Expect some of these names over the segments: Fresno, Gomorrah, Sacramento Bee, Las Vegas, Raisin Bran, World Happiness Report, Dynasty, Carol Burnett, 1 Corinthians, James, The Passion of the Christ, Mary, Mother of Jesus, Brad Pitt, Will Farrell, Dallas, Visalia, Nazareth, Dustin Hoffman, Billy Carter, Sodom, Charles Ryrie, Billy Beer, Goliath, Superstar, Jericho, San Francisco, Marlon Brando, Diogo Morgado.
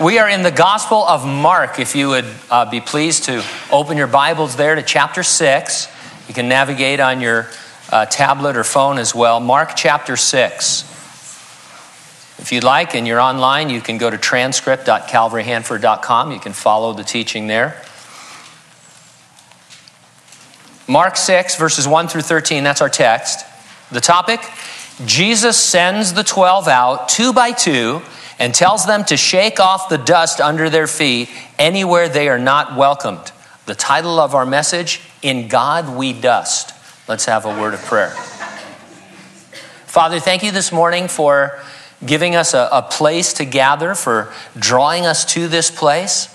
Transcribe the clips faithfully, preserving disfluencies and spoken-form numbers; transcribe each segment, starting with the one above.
We are in the Gospel of Mark. If you would uh, be pleased to open your Bibles there to chapter six. You can navigate on your uh, tablet or phone as well. Mark chapter six. If you'd like and you're online, you can go to transcript dot calvary hanford dot com. You can follow the teaching there. Mark six, verses one through thirteen, that's our text. The topic, Jesus sends the twelve out two by two and tells them to shake off the dust under their feet anywhere they are not welcomed. The title of our message, In God We Dust. Let's have a word of prayer. Father, thank you this morning for giving us a, a place to gather, for drawing us to this place.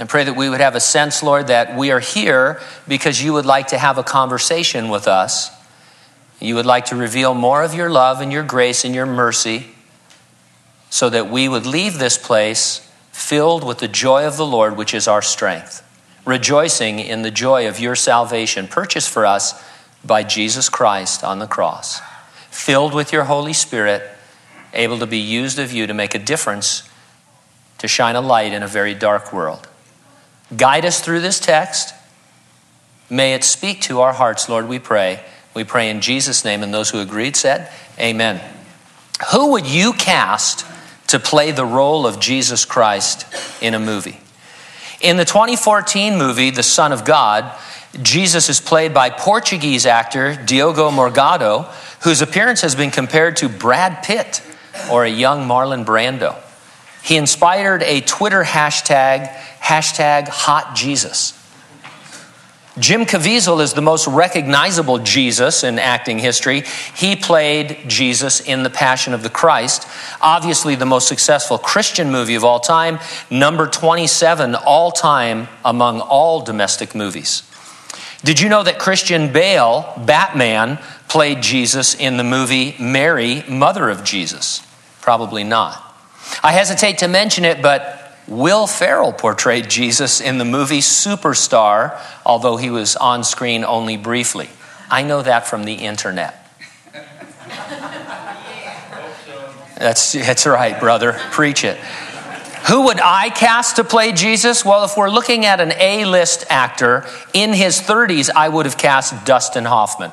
And pray that we would have a sense, Lord, that we are here because you would like to have a conversation with us. You would like to reveal more of your love and your grace and your mercy, so that we would leave this place filled with the joy of the Lord, which is our strength, rejoicing in the joy of your salvation, purchased for us by Jesus Christ on the cross, filled with your Holy Spirit, able to be used of you to make a difference, to shine a light in a very dark world. Guide us through this text. May it speak to our hearts, Lord, we pray. We pray in Jesus' name, and those who agreed said, amen. Who would you cast to play the role of Jesus Christ in a movie? In the twenty fourteen movie, The Son of God, Jesus is played by Portuguese actor Diogo Morgado, whose appearance has been compared to Brad Pitt or a young Marlon Brando. He inspired a Twitter hashtag, hashtag Hot Jesus. Jim Caviezel is the most recognizable Jesus in acting history. He played Jesus in The Passion of the Christ, obviously the most successful Christian movie of all time, number twenty-seven all time among all domestic movies. Did you know that Christian Bale, Batman, played Jesus in the movie Mary, Mother of Jesus? Probably not. I hesitate to mention it, but Will Farrell portrayed Jesus in the movie Superstar, although he was on screen only briefly. I know that from the internet. That's, that's right, brother. Preach it. Who would I cast to play Jesus? Well, if we're looking at an A-list actor, in his thirties, I would have cast Dustin Hoffman.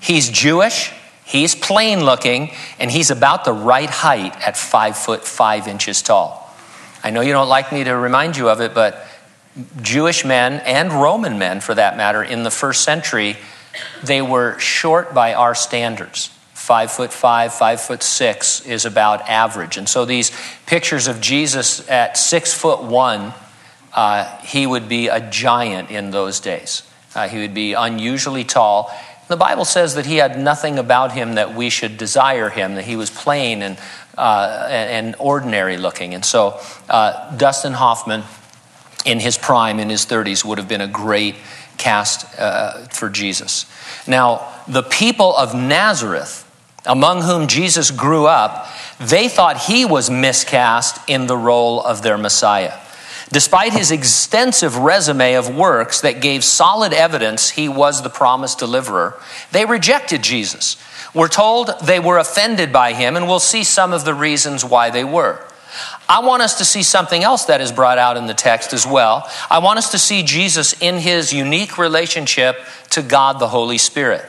He's Jewish, he's plain looking, and he's about the right height at five foot five inches tall. I know you don't like me to remind you of it, but Jewish men and Roman men, for that matter, in the first century, they were short by our standards. Five foot five, five foot six is about average. And so these pictures of Jesus at six foot one, uh, he would be a giant in those days. Uh, he would be unusually tall. The Bible says that he had nothing about him that we should desire him, that he was plain and Uh, and ordinary looking. And so uh, Dustin Hoffman in his prime, in his thirties, would have been a great cast uh, for Jesus. Now, the people of Nazareth, among whom Jesus grew up, they thought he was miscast in the role of their Messiah. Despite his extensive resume of works that gave solid evidence he was the promised deliverer, they rejected Jesus. We're told they were offended by him, and we'll see some of the reasons why they were. I want us to see something else that is brought out in the text as well. I want us to see Jesus in his unique relationship to God the Holy Spirit.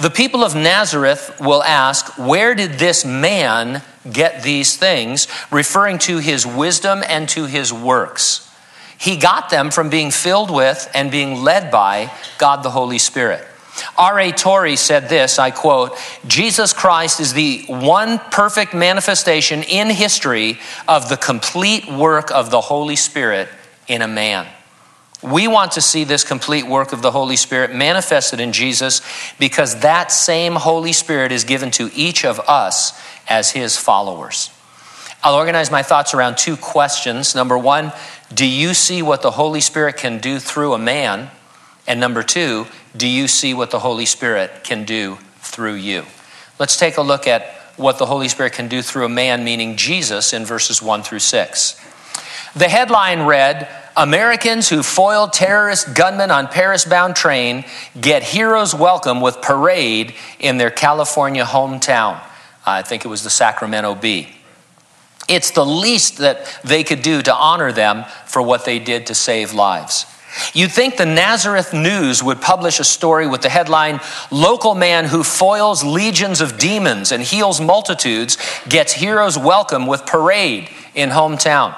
The people of Nazareth will ask, where did this man get these things, referring to his wisdom and to his works? He got them from being filled with and being led by God the Holy Spirit. R A Torrey said this, I quote, "Jesus Christ is the one perfect manifestation in history of the complete work of the Holy Spirit in a man." We want to see this complete work of the Holy Spirit manifested in Jesus, because that same Holy Spirit is given to each of us as his followers. I'll organize my thoughts around two questions. Number one, do you see what the Holy Spirit can do through a man? And number two, do you see what the Holy Spirit can do through you? Let's take a look at what the Holy Spirit can do through a man, meaning Jesus, in verses one through six. The headline read, "Americans who foiled terrorist gunmen on Paris-bound train get heroes' welcome with parade in their California hometown." I think it was the Sacramento Bee. It's the least that they could do to honor them for what they did to save lives. You'd think the Nazareth News would publish a story with the headline, "Local man who foils legions of demons and heals multitudes gets heroes welcome with parade in hometown."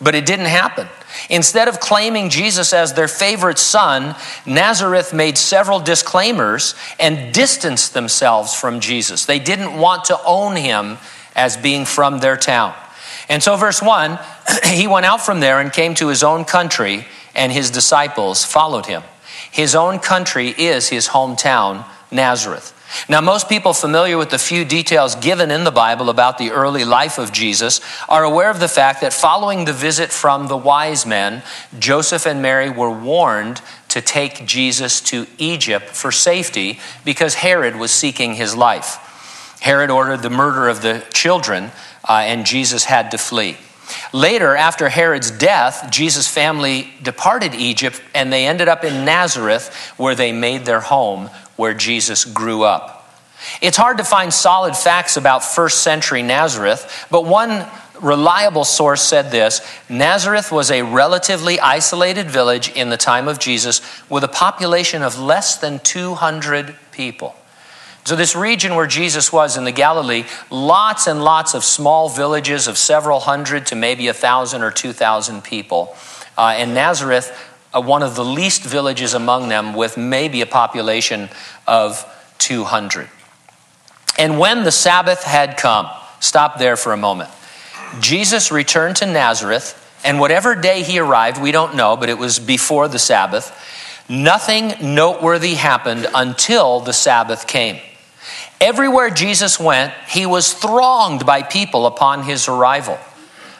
But it didn't happen. Instead of claiming Jesus as their favorite son, Nazareth made several disclaimers and distanced themselves from Jesus. They didn't want to own him as being from their town. And so verse one, he went out from there and came to his own country, and his disciples followed him. His own country is his hometown, Nazareth. Now, most people familiar with the few details given in the Bible about the early life of Jesus are aware of the fact that following the visit from the wise men, Joseph and Mary were warned to take Jesus to Egypt for safety because Herod was seeking his life. Herod ordered the murder of the children, uh, and Jesus had to flee. Later, after Herod's death, Jesus' family departed Egypt, and they ended up in Nazareth, where they made their home, where Jesus grew up. It's hard to find solid facts about first century Nazareth, but one reliable source said this: Nazareth was a relatively isolated village in the time of Jesus with a population of less than two hundred people. So this region where Jesus was in the Galilee, lots and lots of small villages of several hundred to maybe a thousand or two thousand people. Uh, and Nazareth, uh, one of the least villages among them with maybe a population of two hundred. And when the Sabbath had come, stop there for a moment. Jesus returned to Nazareth, and whatever day he arrived, we don't know, but it was before the Sabbath. Nothing noteworthy happened until the Sabbath came. Everywhere Jesus went, he was thronged by people upon his arrival.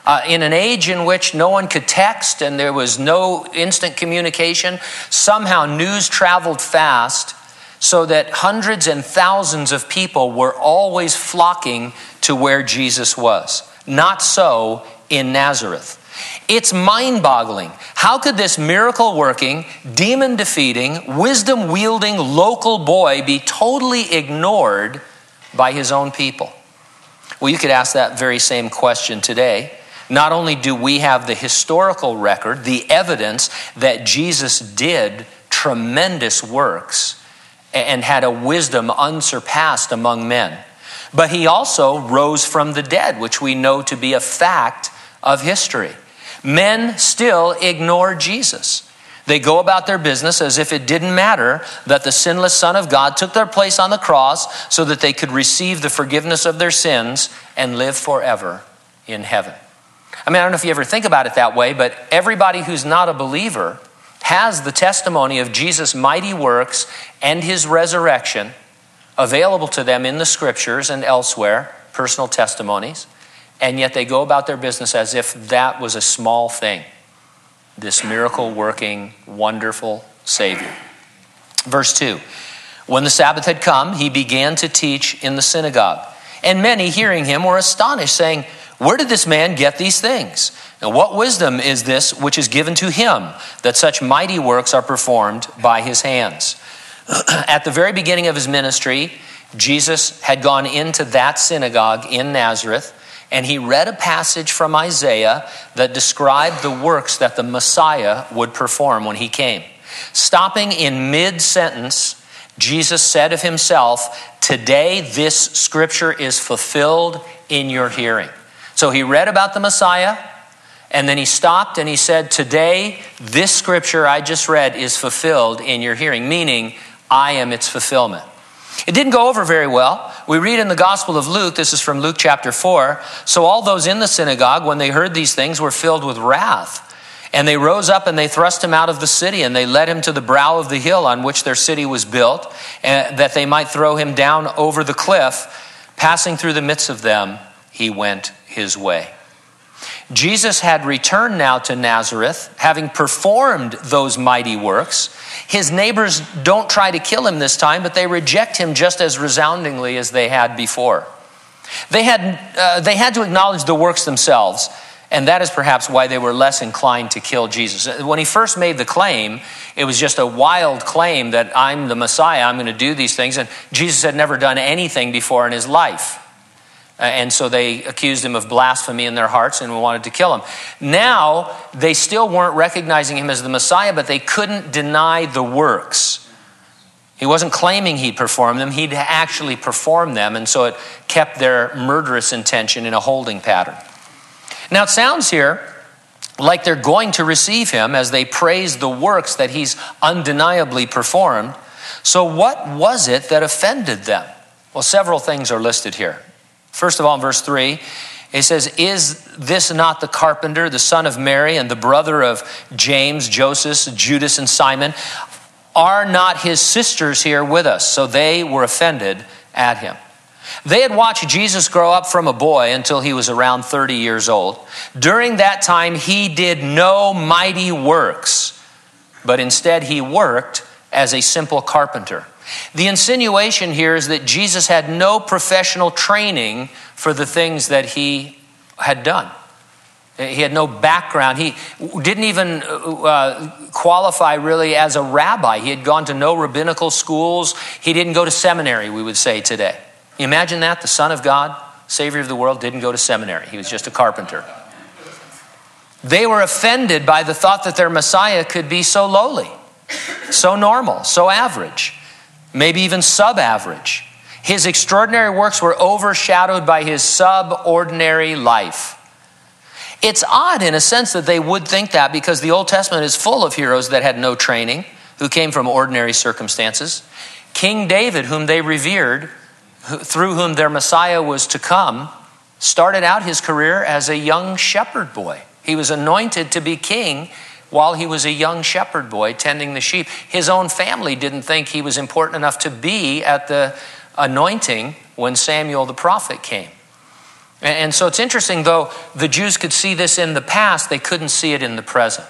Uh, in an age in which no one could text and there was no instant communication, somehow news traveled fast so that hundreds and thousands of people were always flocking to where Jesus was. Not so in Nazareth. It's mind-boggling. How could this miracle-working, demon-defeating, wisdom-wielding local boy be totally ignored by his own people? Well, you could ask that very same question today. Not only do we have the historical record, the evidence that Jesus did tremendous works and had a wisdom unsurpassed among men, but he also rose from the dead, which we know to be a fact of history. Men still ignore Jesus. They go about their business as if it didn't matter that the sinless Son of God took their place on the cross so that they could receive the forgiveness of their sins and live forever in heaven. I mean, I don't know if you ever think about it that way, but everybody who's not a believer has the testimony of Jesus' mighty works and his resurrection available to them in the scriptures and elsewhere, personal testimonies. And yet they go about their business as if that was a small thing, this miracle-working, wonderful Savior. Verse two, when the Sabbath had come, he began to teach in the synagogue. And many, hearing him, were astonished, saying, "Where did this man get these things? And what wisdom is this which is given to him, that such mighty works are performed by his hands?" At the very beginning of his ministry, Jesus had gone into that synagogue in Nazareth, and he read a passage from Isaiah that described the works that the Messiah would perform when he came. Stopping in mid-sentence, Jesus said of himself, "Today this scripture is fulfilled in your hearing." So he read about the Messiah, and then he stopped and he said, "Today this scripture I just read is fulfilled in your hearing," meaning I am its fulfillment. It didn't go over very well. We read in the Gospel of Luke, this is from Luke chapter four, "So all those in the synagogue, when they heard these things, were filled with wrath. And they rose up and they thrust him out of the city, and they led him to the brow of the hill on which their city was built, and that they might throw him down over the cliff. Passing through the midst of them, he went his way." Jesus had returned now to Nazareth, having performed those mighty works. His neighbors don't try to kill him this time, but they reject him just as resoundingly as they had before. They had, uh, they had to acknowledge the works themselves, and that is perhaps why they were less inclined to kill Jesus. When he first made the claim, it was just a wild claim that I'm the Messiah, I'm going to do these things, and Jesus had never done anything before in his life. And so they accused him of blasphemy in their hearts and wanted to kill him. Now, they still weren't recognizing him as the Messiah, but they couldn't deny the works. He wasn't claiming he performed them. He'd actually performed them. And so it kept their murderous intention in a holding pattern. Now, it sounds here like they're going to receive him as they praise the works that he's undeniably performed. So what was it that offended them? Well, several things are listed here. First of all, in verse three, it says, "Is this not the carpenter, the son of Mary, and the brother of James, Joseph, Judas, and Simon? Are not his sisters here with us?" So they were offended at him. They had watched Jesus grow up from a boy until he was around thirty years old. During that time, he did no mighty works, but instead he worked as a simple carpenter. The insinuation here is that Jesus had no professional training for the things that he had done. He had no background. He didn't even uh, qualify really as a rabbi. He had gone to no rabbinical schools. He didn't go to seminary, we would say today. You imagine that? The Son of God, Savior of the world, didn't go to seminary. He was just a carpenter. They were offended by the thought that their Messiah could be so lowly, so normal, so average, maybe even sub-average. His extraordinary works were overshadowed by his subordinary life. It's odd in a sense that they would think that, because the Old Testament is full of heroes that had no training, who came from ordinary circumstances. King David, whom they revered, through whom their Messiah was to come, started out his career as a young shepherd boy. He was anointed to be king while he was a young shepherd boy tending the sheep. His own family didn't think he was important enough to be at the anointing when Samuel the prophet came. And so it's interesting, though the Jews could see this in the past, they couldn't see it in the present.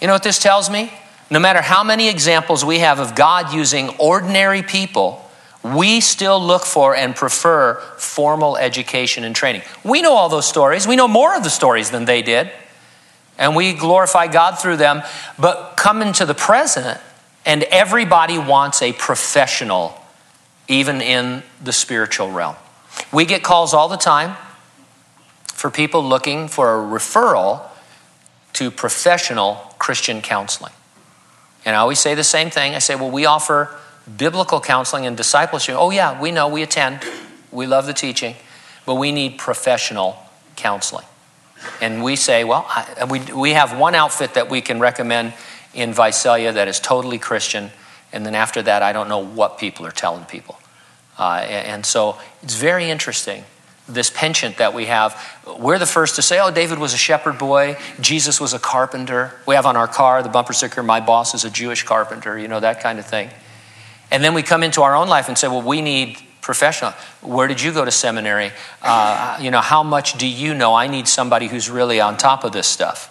You know what this tells me? No matter how many examples we have of God using ordinary people, we still look for and prefer formal education and training. We know all those stories. We know more of the stories than they did. And we glorify God through them. But come into the present, and everybody wants a professional, even in the spiritual realm. We get calls all the time for people looking for a referral to professional Christian counseling. And I always say the same thing. I say, well, we offer biblical counseling and discipleship. Oh, yeah, we know, we attend. We love the teaching. But we need professional counseling. And we say, well, I, we, we have one outfit that we can recommend in Visalia that is totally Christian. And then after that, I don't know what people are telling people. Uh, and, and so it's very interesting, this penchant that we have. We're the first to say, oh, David was a shepherd boy. Jesus was a carpenter. We have on our car the bumper sticker, "My boss is a Jewish carpenter," you know, that kind of thing. And then we come into our own life and say, well, we need professional. Where did you go to seminary? Uh, you know, how much do you know? I need somebody who's really on top of this stuff.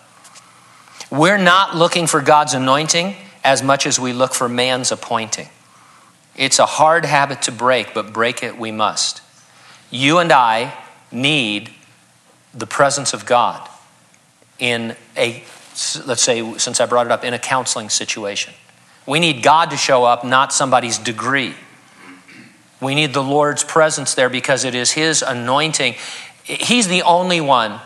We're not looking for God's anointing as much as we look for man's appointing. It's a hard habit to break, but break it we must. You and I need the presence of God in a, let's say, since I brought it up, in a counseling situation. We need God to show up, not somebody's degree. We need the Lord's presence there because it is his anointing. He's the only one,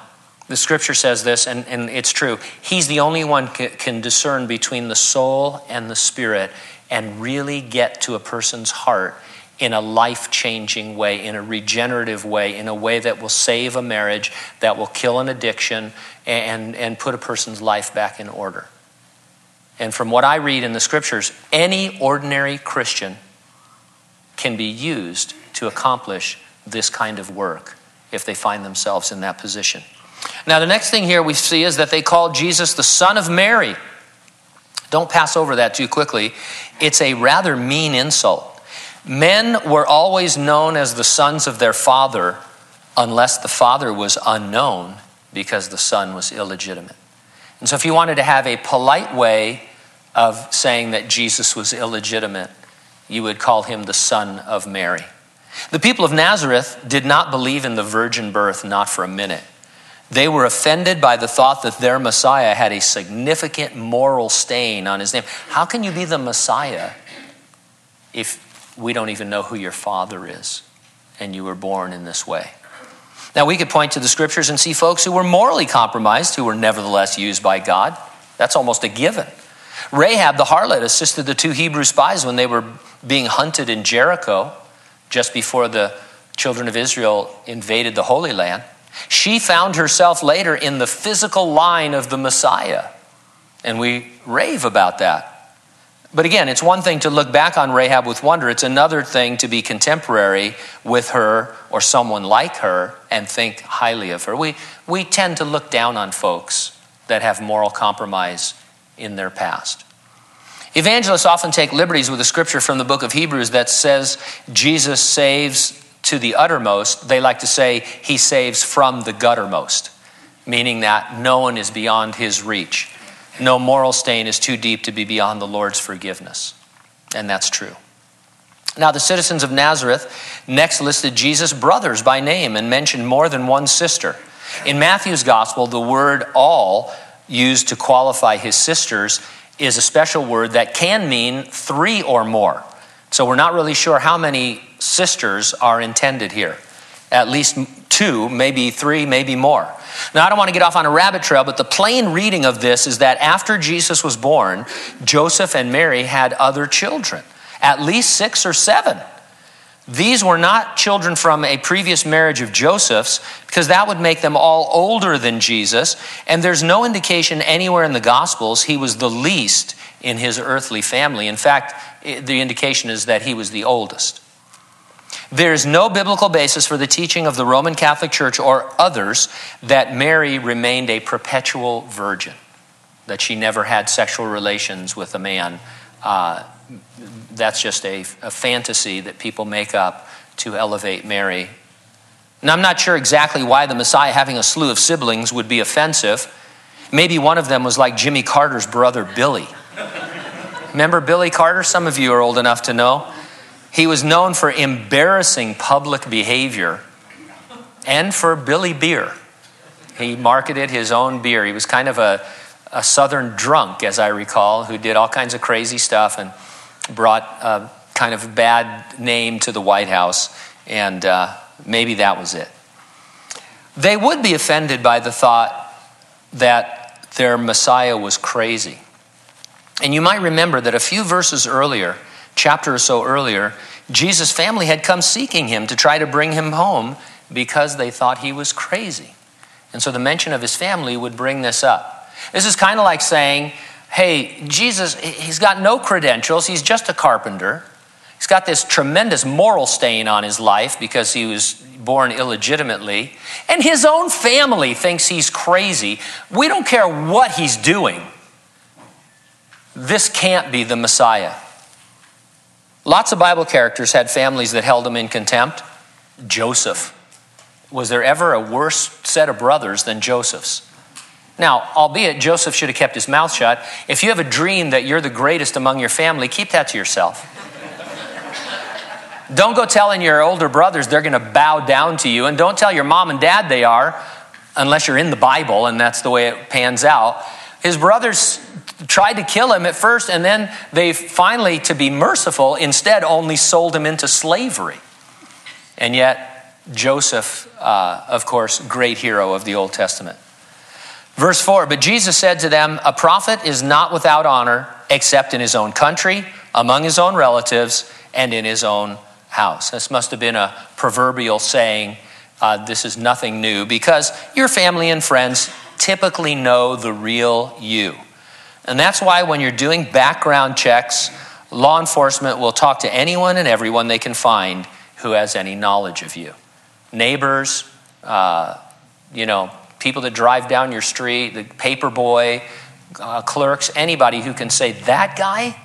the scripture says this, and, and it's true, he's the only one c- can discern between the soul and the spirit and really get to a person's heart in a life-changing way, in a regenerative way, in a way that will save a marriage, that will kill an addiction, and, and put a person's life back in order. And from what I read in the scriptures, any ordinary Christian can be used to accomplish this kind of work if they find themselves in that position. Now, the next thing here we see is that they called Jesus the Son of Mary. Don't pass over that too quickly. It's a rather mean insult. Men were always known as the sons of their father unless the father was unknown because the son was illegitimate. And so if you wanted to have a polite way of saying that Jesus was illegitimate, you would call him the Son of Mary. The people of Nazareth did not believe in the virgin birth, not for a minute. They were offended by the thought that their Messiah had a significant moral stain on his name. How can you be the Messiah if we don't even know who your father is? and you were born in this way. Now, we could point to the scriptures and see folks who were morally compromised, who were nevertheless used by God. That's almost a given. Rahab the harlot assisted the two Hebrew spies when they were being hunted in Jericho just before the children of Israel invaded the Holy Land. She found herself later in the physical line of the Messiah, and we rave about that. But again, it's one thing to look back on Rahab with wonder. It's another thing to be contemporary with her or someone like her and think highly of her. We we tend to look down on folks that have moral compromise in their past. Evangelists often take liberties with a scripture from the book of Hebrews that says Jesus saves to the uttermost. They like to say he saves from the guttermost, meaning that no one is beyond his reach. No moral stain is too deep to be beyond the Lord's forgiveness. And that's true. Now, the citizens of Nazareth next listed Jesus' brothers by name and mentioned more than one sister. In Matthew's gospel, the word all used to qualify his sisters is a special word that can mean three or more. So we're not really sure how many sisters are intended here. At least two, maybe three, maybe more. Now, I don't want to get off on a rabbit trail, but the plain reading of this is that after Jesus was born, Joseph and Mary had other children, at least six or seven. These were not children from a previous marriage of Joseph's, because that would make them all older than Jesus, and there's no indication anywhere in the Gospels he was the least in his earthly family. In fact, the indication is that he was the oldest. There is no biblical basis for the teaching of the Roman Catholic Church or others that Mary remained a perpetual virgin, that she never had sexual relations with a man. Uh, that's just a, a fantasy that people make up to elevate Mary. And I'm not sure exactly why the Messiah having a slew of siblings would be offensive. Maybe one of them was like Jimmy Carter's brother, Billy. Remember Billy Carter? Some of you are old enough to know. He was known for embarrassing public behavior and for Billy Beer. He marketed his own beer. He was kind of a, a southern drunk, as I recall, who did all kinds of crazy stuff and brought a kind of bad name to the White House, and uh, maybe that was it. They would be offended by the thought that their Messiah was crazy. And you might remember that a few verses earlier, chapter or so earlier, Jesus' family had come seeking him to try to bring him home because they thought he was crazy. And so the mention of his family would bring this up. This is kind of like saying, hey, Jesus, he's got no credentials. He's just a carpenter. He's got this tremendous moral stain on his life because he was born illegitimately. And his own family thinks he's crazy. We don't care what he's doing. This can't be the Messiah. Lots of Bible characters had families that held them in contempt. Joseph. Was there ever a worse set of brothers than Joseph's? Now, albeit Joseph should have kept his mouth shut, if you have a dream that you're the greatest among your family, keep that to yourself. Don't go telling your older brothers they're going to bow down to you, and don't tell your mom and dad they are, unless you're in the Bible, and that's the way it pans out. His brothers tried to kill him at first, and then they finally, to be merciful, instead only sold him into slavery. And yet, Joseph, uh, of course, great hero of the Old Testament. Verse four, but Jesus said to them, a prophet is not without honor, except in his own country, among his own relatives, and in his own house. This must have been a proverbial saying. Uh, this is nothing new, because your family and friends typically know the real you. And that's why when you're doing background checks, law enforcement will talk to anyone and everyone they can find who has any knowledge of you. Neighbors, uh, you know, people that drive down your street, the paper boy, uh, clerks, anybody who can say, that guy,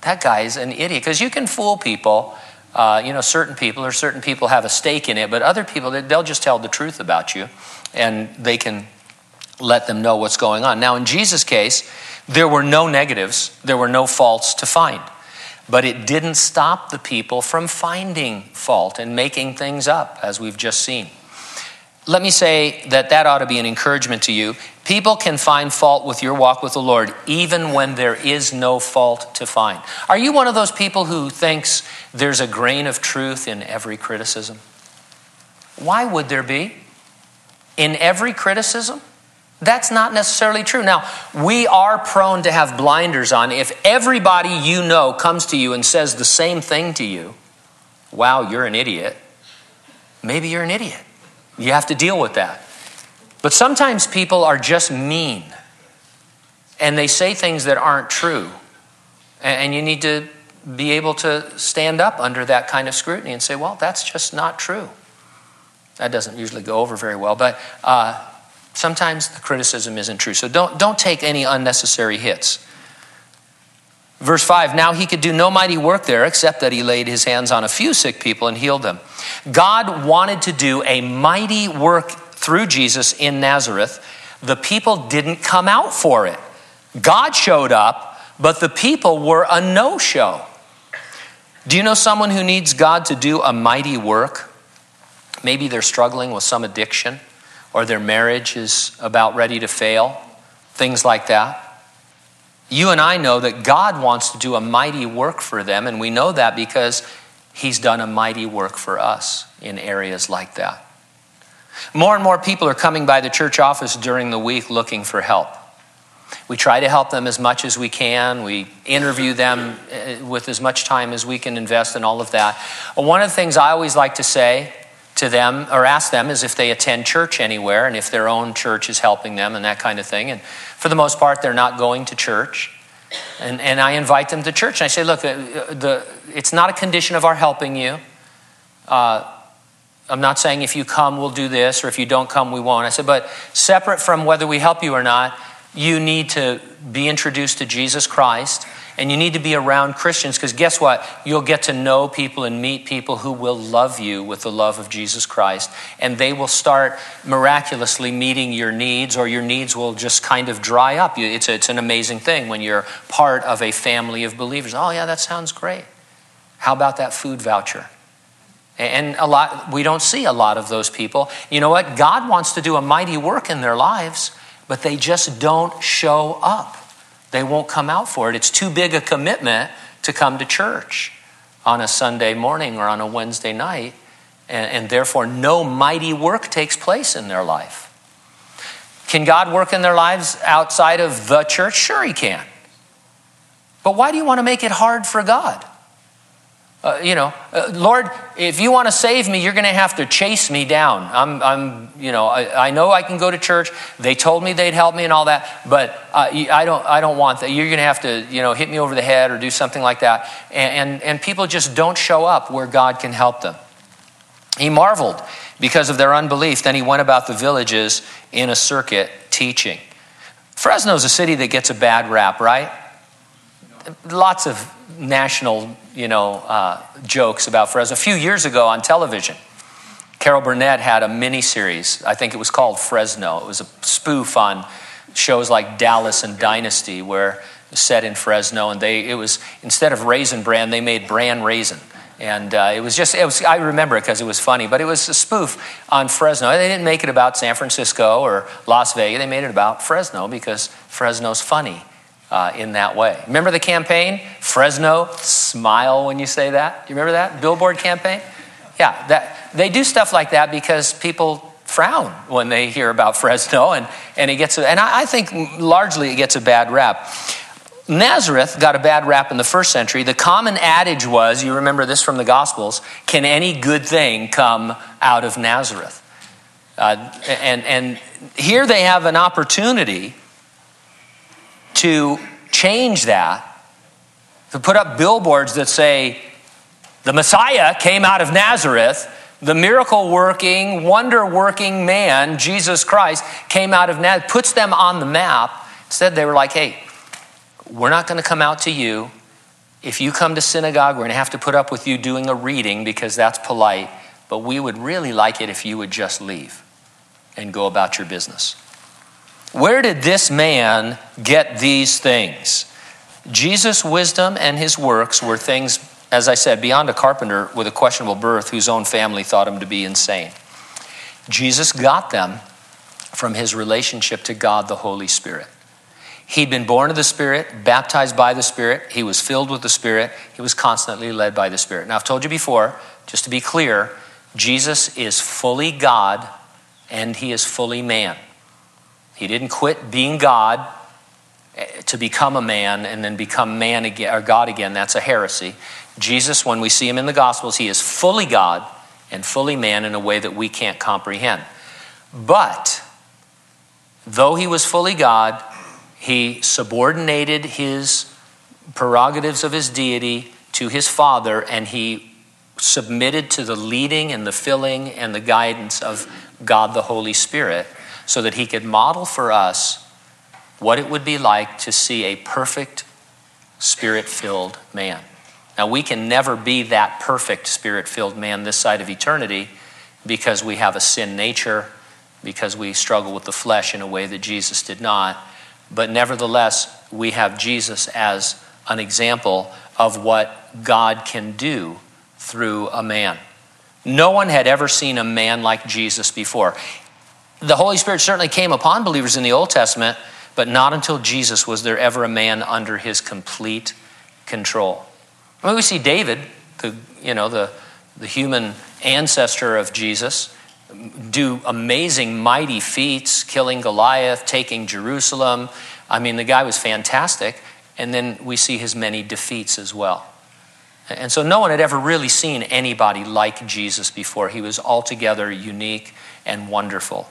that guy is an idiot. Because you can fool people, uh, you know, certain people or certain people have a stake in it, but other people, they'll just tell the truth about you and they can let them know what's going on. Now, in Jesus' case, there were no negatives. There were no faults to find. But it didn't stop the people from finding fault and making things up, as we've just seen. Let me say that that ought to be an encouragement to you. People can find fault with your walk with the Lord, even when there is no fault to find. Are you one of those people who thinks there's a grain of truth in every criticism? Why would there be? In every criticism? That's not necessarily true. Now, we are prone to have blinders on. If everybody you know comes to you and says the same thing to you, wow, you're an idiot. Maybe you're an idiot. You have to deal with that. But sometimes people are just mean, and they say things that aren't true. And you need to be able to stand up under that kind of scrutiny and say, well, that's just not true. That doesn't usually go over very well, but uh, sometimes the criticism isn't true. So don't, don't take any unnecessary hits. Verse five, now he could do no mighty work there except that he laid his hands on a few sick people and healed them. God wanted to do a mighty work through Jesus in Nazareth. The people didn't come out for it. God showed up, but the people were a no-show. Do you know someone who needs God to do a mighty work? Maybe they're struggling with some addiction, or their marriage is about ready to fail, things like that. You and I know that God wants to do a mighty work for them, and we know that because he's done a mighty work for us in areas like that. More and more people are coming by the church office during the week looking for help. We try to help them as much as we can. We interview them with as much time as we can invest in all of that. One of the things I always like to say to them or ask them is if they attend church anywhere and if their own church is helping them and that kind of thing. And for the most part, they're not going to church. And, and I invite them to church. And I say, look, the, it's not a condition of our helping you. Uh, I'm not saying if you come, we'll do this, or if you don't come, we won't. I said, but separate from whether we help you or not, you need to be introduced to Jesus Christ, and you need to be around Christians, because guess what? You'll get to know people and meet people who will love you with the love of Jesus Christ, and they will start miraculously meeting your needs, or your needs will just kind of dry up. It's, a, it's an amazing thing when you're part of a family of believers. Oh, yeah, that sounds great. How about that food voucher? And a lot, we don't see a lot of those people. You know what? God wants to do a mighty work in their lives, but they just don't show up. They won't come out for it. It's too big a commitment to come to church on a Sunday morning or on a Wednesday night, and, and therefore no mighty work takes place in their life. Can God work in their lives outside of the church? Sure he can. But why do you want to make it hard for God? Uh, you know, uh, Lord, if you want to save me, you're going to have to chase me down. I'm, I'm, you know, I, I know I can go to church. They told me they'd help me and all that, but uh, I don't, I don't want that. You're going to have to, you know, hit me over the head or do something like that. And, and and people just don't show up where God can help them. He marveled because of their unbelief. Then he went about the villages in a circuit teaching. Fresno's a city that gets a bad rap, right? Lots of national, you know, uh, jokes about Fresno. A few years ago on television, Carol Burnett had a mini-series. I think it was called Fresno. It was a spoof on shows like Dallas and Dynasty, where it was set in Fresno, and they it was instead of Raisin Bran, they made Bran Raisin, and uh, it was just it was. I remember it because it was funny, but it was a spoof on Fresno. They didn't make it about San Francisco or Las Vegas. They made it about Fresno because Fresno's funny. Uh, in that way. Remember the campaign? Fresno, smile when you say that. Do you remember that? Billboard campaign? Yeah, that they do stuff like that because people frown when they hear about Fresno, and, and it gets a, and I, I think largely it gets a bad rap. Nazareth got a bad rap in the first century. The common adage was, you remember this from the Gospels, can any good thing come out of Nazareth? Uh, and and here they have an opportunity to change that, to put up billboards that say, the Messiah came out of Nazareth, the miracle-working, wonder-working man, Jesus Christ, came out of Nazareth, puts them on the map. Instead, they were like, hey, we're not going to come out to you. If you come to synagogue, we're going to have to put up with you doing a reading because that's polite, but we would really like it if you would just leave and go about your business. Where did this man get these things? Jesus' wisdom and his works were things, as I said, beyond a carpenter with a questionable birth whose own family thought him to be insane. Jesus got them from his relationship to God, the Holy Spirit. He'd been born of the Spirit, baptized by the Spirit. He was filled with the Spirit. He was constantly led by the Spirit. Now, I've told you before, just to be clear, Jesus is fully God and he is fully man. He didn't quit being God to become a man and then become man again or God again. That's a heresy. Jesus, when we see him in the Gospels, he is fully God and fully man in a way that we can't comprehend. But though he was fully God, he subordinated his prerogatives of his deity to his Father, and he submitted to the leading and the filling and the guidance of God the Holy Spirit so that he could model for us what it would be like to see a perfect Spirit-filled man. Now, we can never be that perfect Spirit-filled man this side of eternity because we have a sin nature, because we struggle with the flesh in a way that Jesus did not. But nevertheless, we have Jesus as an example of what God can do through a man. No one had ever seen a man like Jesus before. The Holy Spirit certainly came upon believers in the Old Testament, but not until Jesus was there ever a man under his complete control. I mean, we see David, the, you know, the, the human ancestor of Jesus, do amazing, mighty feats, killing Goliath, taking Jerusalem. I mean, the guy was fantastic. And then we see his many defeats as well. And so no one had ever really seen anybody like Jesus before. He was altogether unique and wonderful.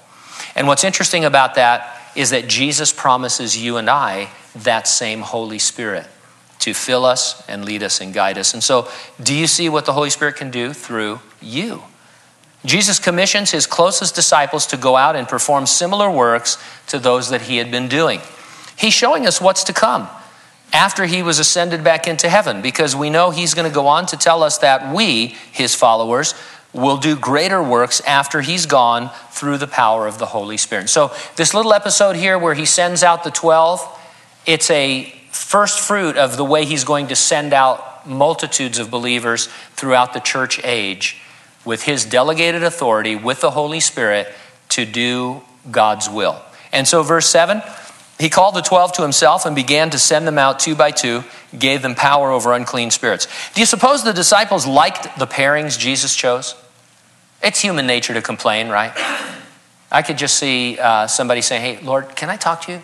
And what's interesting about that is that Jesus promises you and I that same Holy Spirit to fill us and lead us and guide us. And so do you see what the Holy Spirit can do through you? Jesus commissions his closest disciples to go out and perform similar works to those that he had been doing. He's showing us what's to come after he was ascended back into heaven, because we know he's going to go on to tell us that we, his followers, will do greater works after he's gone through the power of the Holy Spirit. So this little episode here where he sends out the twelve, it's a first fruit of the way he's going to send out multitudes of believers throughout the church age with his delegated authority, with the Holy Spirit, to do God's will. And so verse seven, he called the twelve to himself and began to send them out two by two, gave them power over unclean spirits. Do you suppose the disciples liked the pairings Jesus chose? It's human nature to complain, right? I could just see uh, somebody saying, hey, Lord, can I talk to you?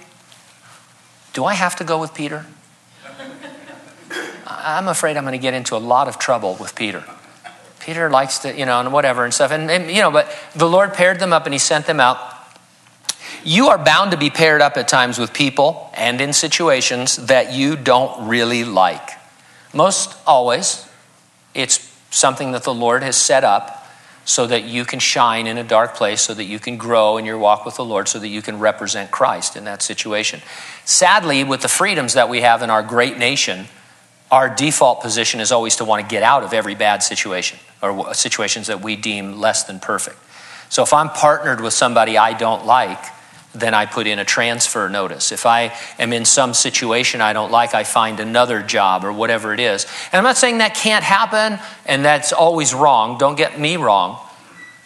Do I have to go with Peter? I'm afraid I'm going to get into a lot of trouble with Peter. Peter likes to, you know, and whatever and stuff. And, and, you know, but the Lord paired them up and he sent them out. You are bound to be paired up at times with people and in situations that you don't really like. Most always, it's something that the Lord has set up so that you can shine in a dark place, so that you can grow in your walk with the Lord, so that you can represent Christ in that situation. Sadly, with the freedoms that we have in our great nation, our default position is always to want to get out of every bad situation or situations that we deem less than perfect. So if I'm partnered with somebody I don't like, then I put in a transfer notice. If I am in some situation I don't like, I find another job or whatever it is. And I'm not saying that can't happen and that's always wrong. Don't get me wrong.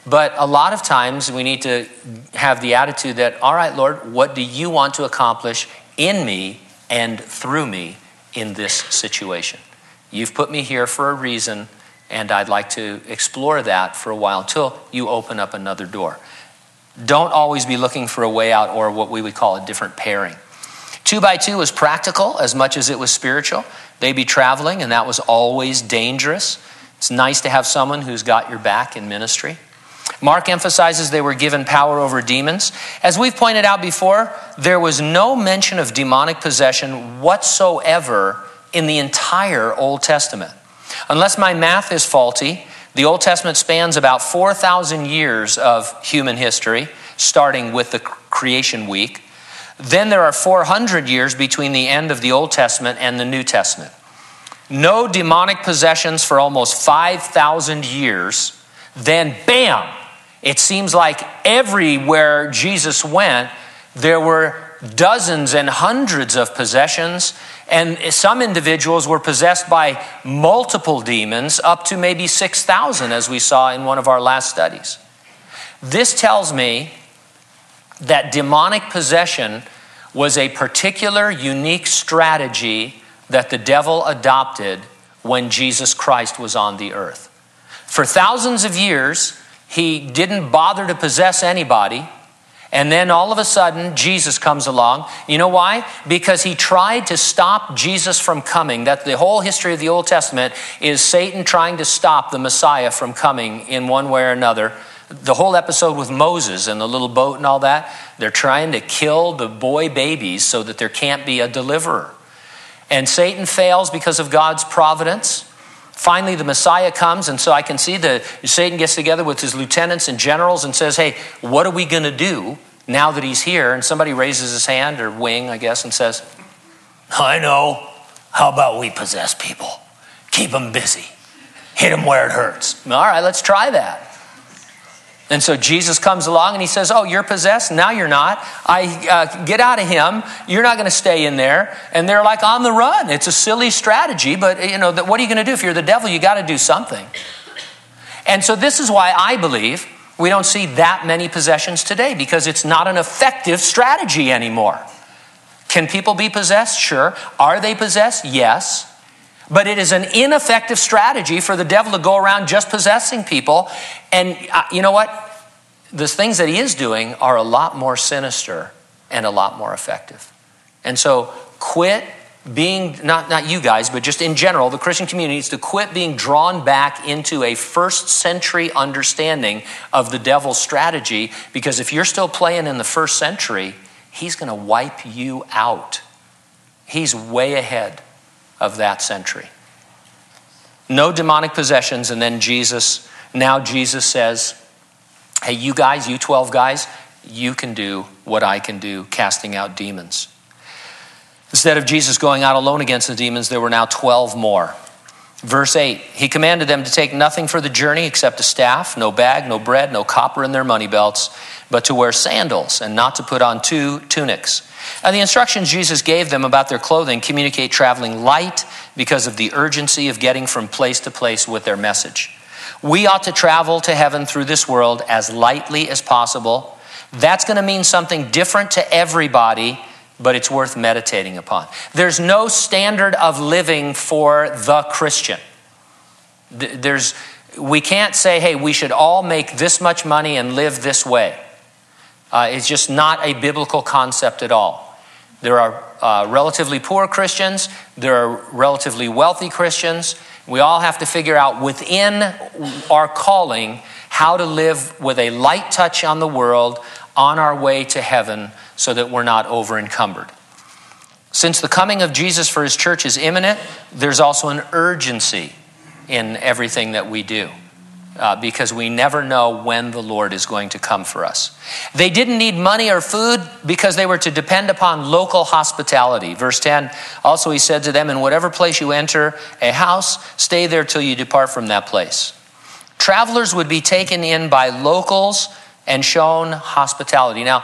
But a lot of times we need to have the attitude that, all right, Lord, what do you want to accomplish in me and through me in this situation? You've put me here for a reason, and I'd like to explore that for a while till you open up another door. Don't always be looking for a way out or what we would call a different pairing. Two by two was practical as much as it was spiritual. They'd be traveling, and that was always dangerous. It's nice to have someone who's got your back in ministry. Mark emphasizes they were given power over demons. As we've pointed out before, there was no mention of demonic possession whatsoever in the entire Old Testament. Unless my math is faulty, the Old Testament spans about four thousand years of human history, starting with the creation week. Then there are four hundred years between the end of the Old Testament and the New Testament. No demonic possessions for almost five thousand years. Then, bam, it seems like everywhere Jesus went, there were dozens and hundreds of possessions, and some individuals were possessed by multiple demons, up to maybe six thousand, as we saw in one of our last studies. This tells me that demonic possession was a particular, unique strategy that the devil adopted when Jesus Christ was on the earth. For thousands of years, He didn't bother to possess anybody. And then all of a sudden, Jesus comes along. You know why? Because he tried to stop Jesus from coming. That the whole history of the Old Testament is Satan trying to stop the Messiah from coming in one way or another. The whole episode with Moses and the little boat and all that, they're trying to kill the boy babies so that there can't be a deliverer. And Satan fails because of God's providence. Finally, the Messiah comes, and so I can see that Satan gets together with his lieutenants and generals and says, hey, what are we going to do now that he's here? And somebody raises his hand or wing, I guess, and says, I know. How about we possess people? Keep them busy. Hit them where it hurts. All right, let's try that. And so Jesus comes along and he says, oh, you're possessed? Now you're not. I uh, get out of him. You're not going to stay in there. And they're like on the run. It's a silly strategy, but you know, what are you going to do? If you're the devil, you got to do something. And so this is why I believe we don't see that many possessions today, because it's not an effective strategy anymore. Can people be possessed? Sure. Are they possessed? Yes. But it is an ineffective strategy for the devil to go around just possessing people. And uh, you know what? The things that he is doing are a lot more sinister and a lot more effective. And so quit being, not, not you guys, but just in general, the Christian community is to quit being drawn back into a first century understanding of the devil's strategy. Because if you're still playing in the first century, he's going to wipe you out. He's way ahead of that century. No demonic possessions. And then Jesus, now Jesus says, hey, you guys, you twelve guys, you can do what I can do, casting out demons. Instead of Jesus going out alone against the demons, there were now twelve more. Verse eight, he commanded them to take nothing for the journey except a staff, no bag, no bread, no copper in their money belts, but to wear sandals and not to put on two tunics. And the instructions Jesus gave them about their clothing communicate traveling light because of the urgency of getting from place to place with their message. We ought to travel to heaven through this world as lightly as possible. That's going to mean something different to everybody, but it's worth meditating upon. There's no standard of living for the Christian. There's, we can't say, hey, we should all make this much money and live this way. Uh, it's just not a biblical concept at all. There are uh, relatively poor Christians. There are relatively wealthy Christians. We all have to figure out within our calling how to live with a light touch on the world on our way to heaven, so that we're not over-encumbered. Since the coming of Jesus for his church is imminent, there's also an urgency in everything that we do, uh, because we never know when the Lord is going to come for us. They didn't need money or food because they were to depend upon local hospitality. Verse ten, also he said to them, in whatever place you enter a house, stay there till you depart from that place. Travelers would be taken in by locals and shown hospitality. Now,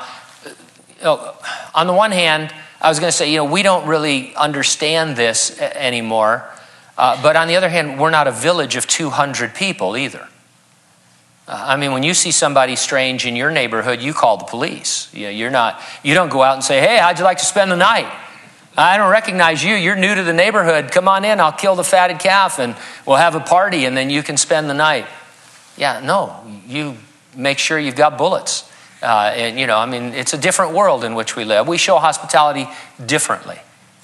Oh, on the one hand, I was going to say, you know, we don't really understand this anymore. Uh, but on the other hand, we're not a village of two hundred people either. Uh, I mean, when you see somebody strange in your neighborhood, you call the police. You know, you're not, you don't go out and say, hey, how'd you like to spend the night? I don't recognize you. You're new to the neighborhood. Come on in. I'll kill the fatted calf and we'll have a party and then you can spend the night. Yeah, no, you make sure you've got bullets. Uh, and, you know, I mean, it's a different world in which we live. We show hospitality differently.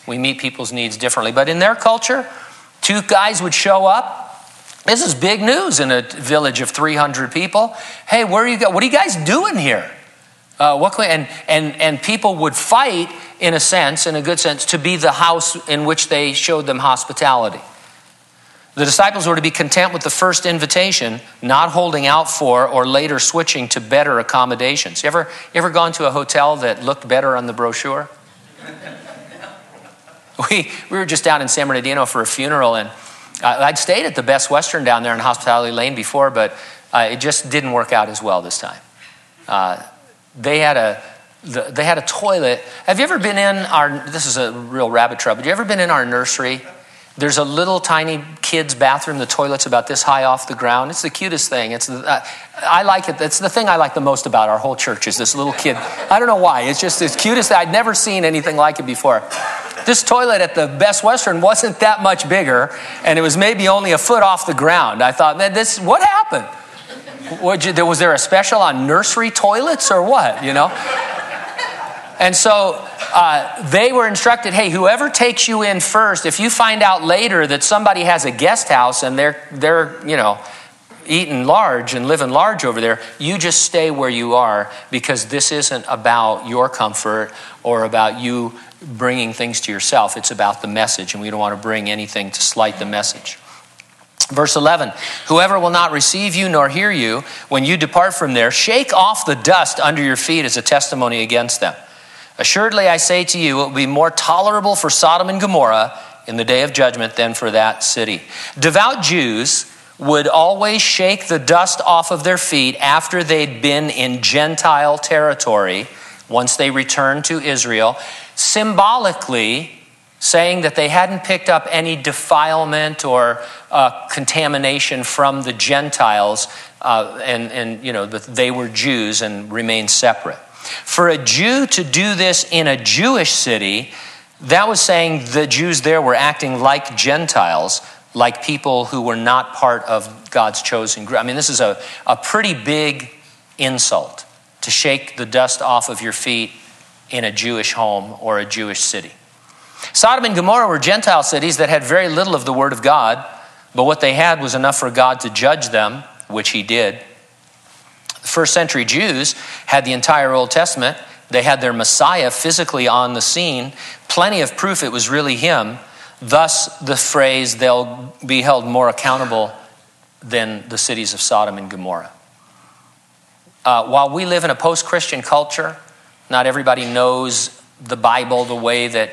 We meet people's needs differently. But in their culture, two guys would show up. This is big news in a village of three hundred people. Hey, where are you go? What are you guys doing here? Uh, what can we, and, and, and people would fight, in a sense, in a good sense, to be the house in which they showed them hospitality. The disciples were to be content with the first invitation, not holding out for or later switching to better accommodations. You ever, you ever gone to a hotel that looked better on the brochure? we we were just down in San Bernardino for a funeral, and I, I'd stayed at the Best Western down there in Hospitality Lane before, but uh, it just didn't work out as well this time. Uh, they had a the, they had a toilet. Have you ever been in our? This is a real rabbit trail. But you ever been in our nursery? There's a little tiny kid's bathroom. The toilet's about this high off the ground. It's the cutest thing. It's the, uh, I like it. It's the thing I like the most about our whole church is this little kid. I don't know why. It's just the cutest thing. I'd never seen anything like it before. This toilet at the Best Western wasn't that much bigger, and it was maybe only a foot off the ground. I thought, man, this, what happened? What'd you, there, was there a special on nursery toilets or what, you know? And so uh, they were instructed, hey, whoever takes you in first, if you find out later that somebody has a guest house and they're, they're you know, eating large and living large over there, you just stay where you are, because this isn't about your comfort or about you bringing things to yourself. It's about the message, and we don't want to bring anything to slight the message. Verse eleven, whoever will not receive you nor hear you when you depart from there, shake off the dust under your feet as a testimony against them. Assuredly, I say to you, it will be more tolerable for Sodom and Gomorrah in the day of judgment than for that city. Devout Jews would always shake the dust off of their feet after they'd been in Gentile territory, once they returned to Israel, symbolically saying that they hadn't picked up any defilement or uh, contamination from the Gentiles, uh, and, and you know that they were Jews and remained separate. For a Jew to do this in a Jewish city, that was saying the Jews there were acting like Gentiles, like people who were not part of God's chosen group. I mean, this is a, a pretty big insult, to shake the dust off of your feet in a Jewish home or a Jewish city. Sodom and Gomorrah were Gentile cities that had very little of the Word of God, but what they had was enough for God to judge them, which He did. First century Jews had the entire Old Testament. They had their Messiah physically on the scene. Plenty of proof it was really him. Thus, the phrase, they'll be held more accountable than the cities of Sodom and Gomorrah. Uh, while we live in a post-Christian culture, not everybody knows the Bible the way that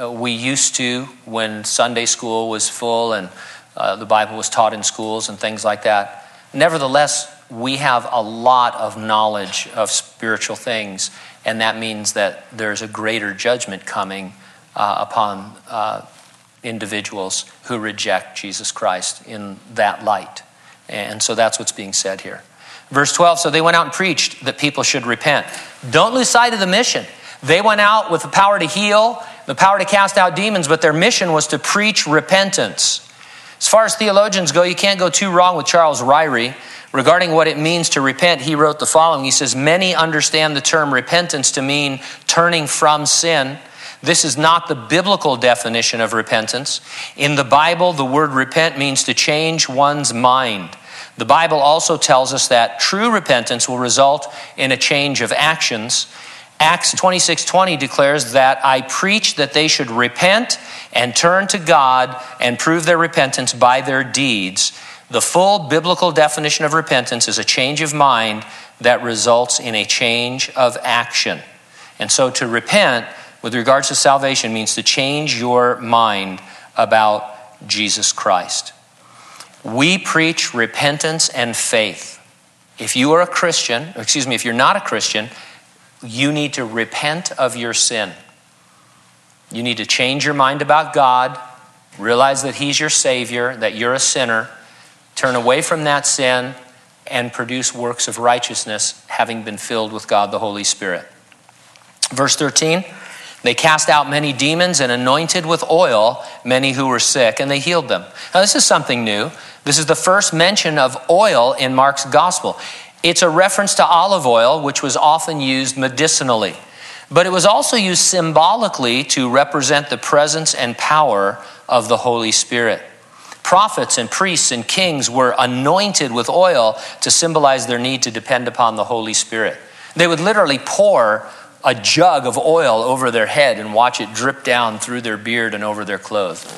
uh, we used to when Sunday school was full and uh, the Bible was taught in schools and things like that. Nevertheless, we have a lot of knowledge of spiritual things, and that means that there's a greater judgment coming uh, upon uh, individuals who reject Jesus Christ in that light. And so that's what's being said here. Verse twelve, so they went out and preached that people should repent. Don't lose sight of the mission. They went out with the power to heal, the power to cast out demons, but their mission was to preach repentance. As far as theologians go, you can't go too wrong with Charles Ryrie. Regarding what it means to repent, he wrote the following. He says, many understand the term repentance to mean turning from sin. This is not the biblical definition of repentance. In the Bible, the word repent means to change one's mind. The Bible also tells us that true repentance will result in a change of actions. Acts twenty-six twenty declares that I preached that they should repent and turn to God and prove their repentance by their deeds. The full biblical definition of repentance is a change of mind that results in a change of action. And so to repent with regards to salvation means to change your mind about Jesus Christ. We preach repentance and faith. If you are a Christian, or excuse me, if you're not a Christian, you need to repent of your sin. You need to change your mind about God, realize that He's your Savior, that you're a sinner, turn away from that sin, and produce works of righteousness, having been filled with God the Holy Spirit. Verse thirteen, they cast out many demons and anointed with oil many who were sick, and they healed them. Now, this is something new. This is the first mention of oil in Mark's gospel. It's a reference to olive oil, which was often used medicinally, but it was also used symbolically to represent the presence and power of the Holy Spirit. Prophets and priests and kings were anointed with oil to symbolize their need to depend upon the Holy Spirit. They would literally pour a jug of oil over their head and watch it drip down through their beard and over their clothes.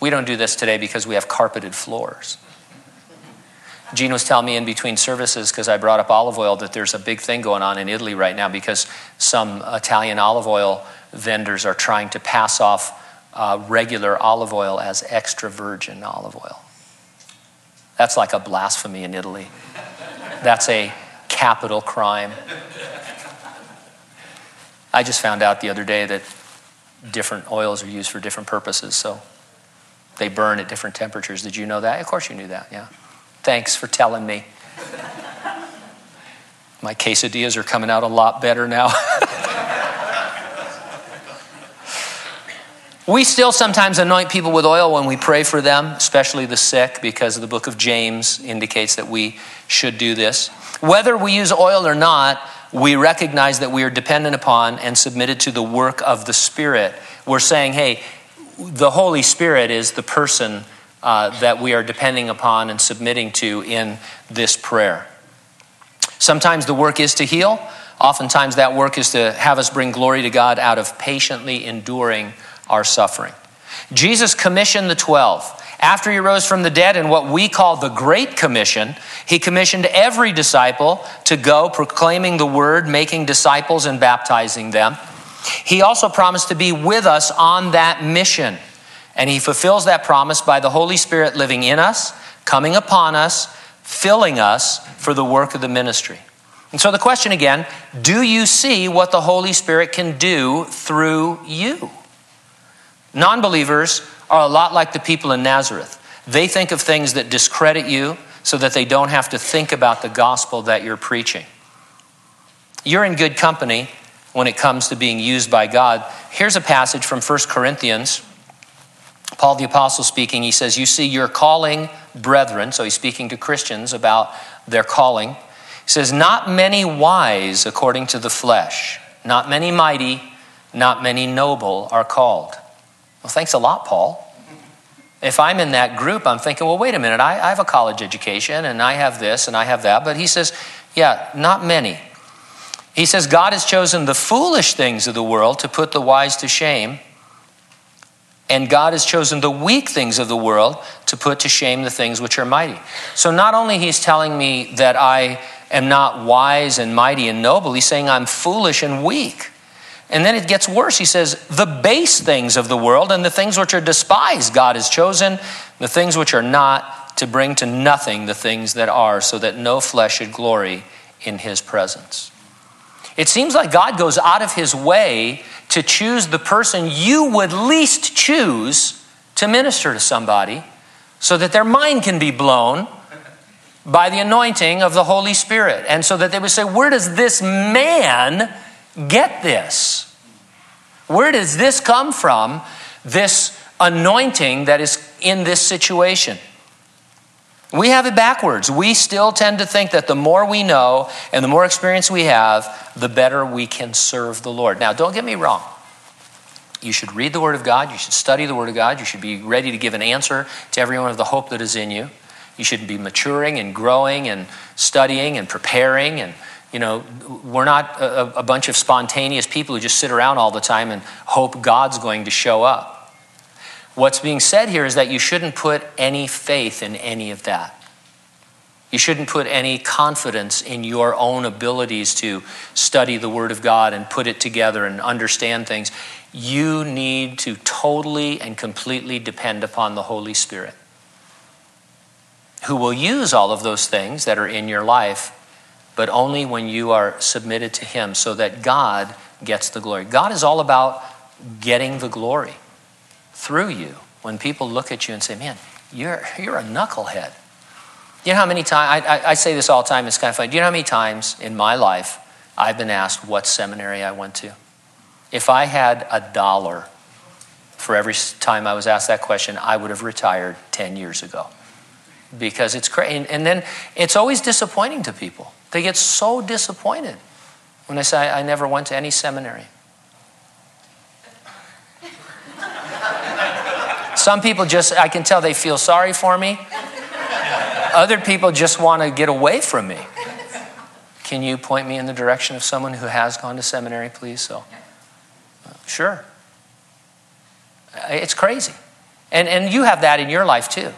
We don't do this today because we have carpeted floors. Gene was telling me in between services, because I brought up olive oil, that there's a big thing going on in Italy right now because some Italian olive oil vendors are trying to pass off Uh, regular olive oil as extra virgin olive oil. That's like a blasphemy in Italy. That's a capital crime. I just found out the other day that different oils are used for different purposes, so they burn at different temperatures. Did you know that? Of course you knew that, yeah. Thanks for telling me. My quesadillas are coming out a lot better now. We still sometimes anoint people with oil when we pray for them, especially the sick, because the book of James indicates that we should do this. Whether we use oil or not, we recognize that we are dependent upon and submitted to the work of the Spirit. We're saying, hey, the Holy Spirit is the person uh, that we are depending upon and submitting to in this prayer. Sometimes the work is to heal. Oftentimes that work is to have us bring glory to God out of patiently enduring our suffering. Jesus commissioned the twelve. After he rose from the dead in what we call the Great Commission, he commissioned every disciple to go proclaiming the word, making disciples and baptizing them. He also promised to be with us on that mission. And he fulfills that promise by the Holy Spirit living in us, coming upon us, filling us for the work of the ministry. And so the question again, do you see what the Holy Spirit can do through you? Non-believers are a lot like the people in Nazareth. They think of things that discredit you so that they don't have to think about the gospel that you're preaching. You're in good company when it comes to being used by God. Here's a passage from First Corinthians. Paul the Apostle speaking, he says, you see your calling, brethren. So he's speaking to Christians about their calling. He says, not many wise according to the flesh, not many mighty, not many noble are called. Well, thanks a lot, Paul. If I'm in that group, I'm thinking, well, wait a minute, I, I have a college education and I have this and I have that. But he says, yeah, not many. He says, God has chosen the foolish things of the world to put the wise to shame. And God has chosen the weak things of the world to put to shame the things which are mighty. So not only he's telling me that I am not wise and mighty and noble, he's saying I'm foolish and weak. And then it gets worse. He says, the base things of the world and the things which are despised, God has chosen, the things which are not, to bring to nothing the things that are, so that no flesh should glory in his presence. It seems like God goes out of his way to choose the person you would least choose to minister to somebody so that their mind can be blown by the anointing of the Holy Spirit. And so that they would say, where does this man get this? Where does this come from, this anointing that is in this situation? We have it backwards. We still tend to think that the more we know and the more experience we have, the better we can serve the Lord. Now, don't get me wrong. You should read the Word of God. You should study the Word of God. You should be ready to give an answer to every one of the hope that is in you. You should be maturing and growing and studying and preparing and You know, we're not a, a bunch of spontaneous people who just sit around all the time and hope God's going to show up. What's being said here is that you shouldn't put any faith in any of that. You shouldn't put any confidence in your own abilities to study the Word of God and put it together and understand things. You need to totally and completely depend upon the Holy Spirit, who will use all of those things that are in your life, but only when you are submitted to him so that God gets the glory. God is all about getting the glory through you. When people look at you and say, man, you're you're a knucklehead. You know how many times, I, I, I say this all the time, it's kind of funny. Do you know how many times in my life I've been asked what seminary I went to? If I had a dollar for every time I was asked that question, I would have retired ten years ago. Because it's crazy. And then it's always disappointing to people. They get so disappointed when I say, I never went to any seminary. Some people just, I can tell they feel sorry for me. Other people just want to get away from me. Can you point me in the direction of someone who has gone to seminary, please? So, sure. It's crazy. And, and you have that in your life too.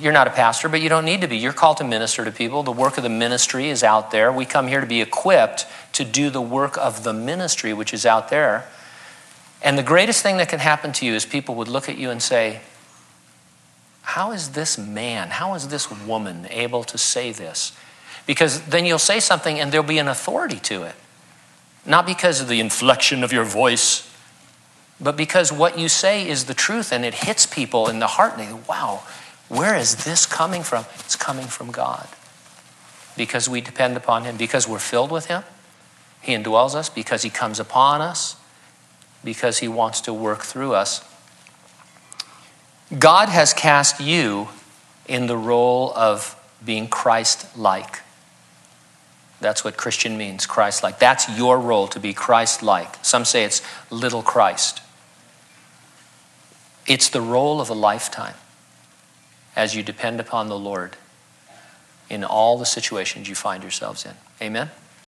You're not a pastor, but you don't need to be. You're called to minister to people. The work of the ministry is out there. We come here to be equipped to do the work of the ministry, which is out there. And the greatest thing that can happen to you is people would look at you and say, how is this man, how is this woman able to say this? Because then you'll say something and there'll be an authority to it. Not because of the inflection of your voice, but because what you say is the truth and it hits people in the heart and they go, wow, where is this coming from? It's coming from God. Because we depend upon him, because we're filled with him. He indwells us because he comes upon us. because he wants to work through us. God has cast you in the role of being Christ-like. That's what Christian means, Christ-like. That's your role, to be Christ-like. Some say it's little Christ. It's the role of a lifetime as you depend upon the Lord in all the situations you find yourselves in. Amen?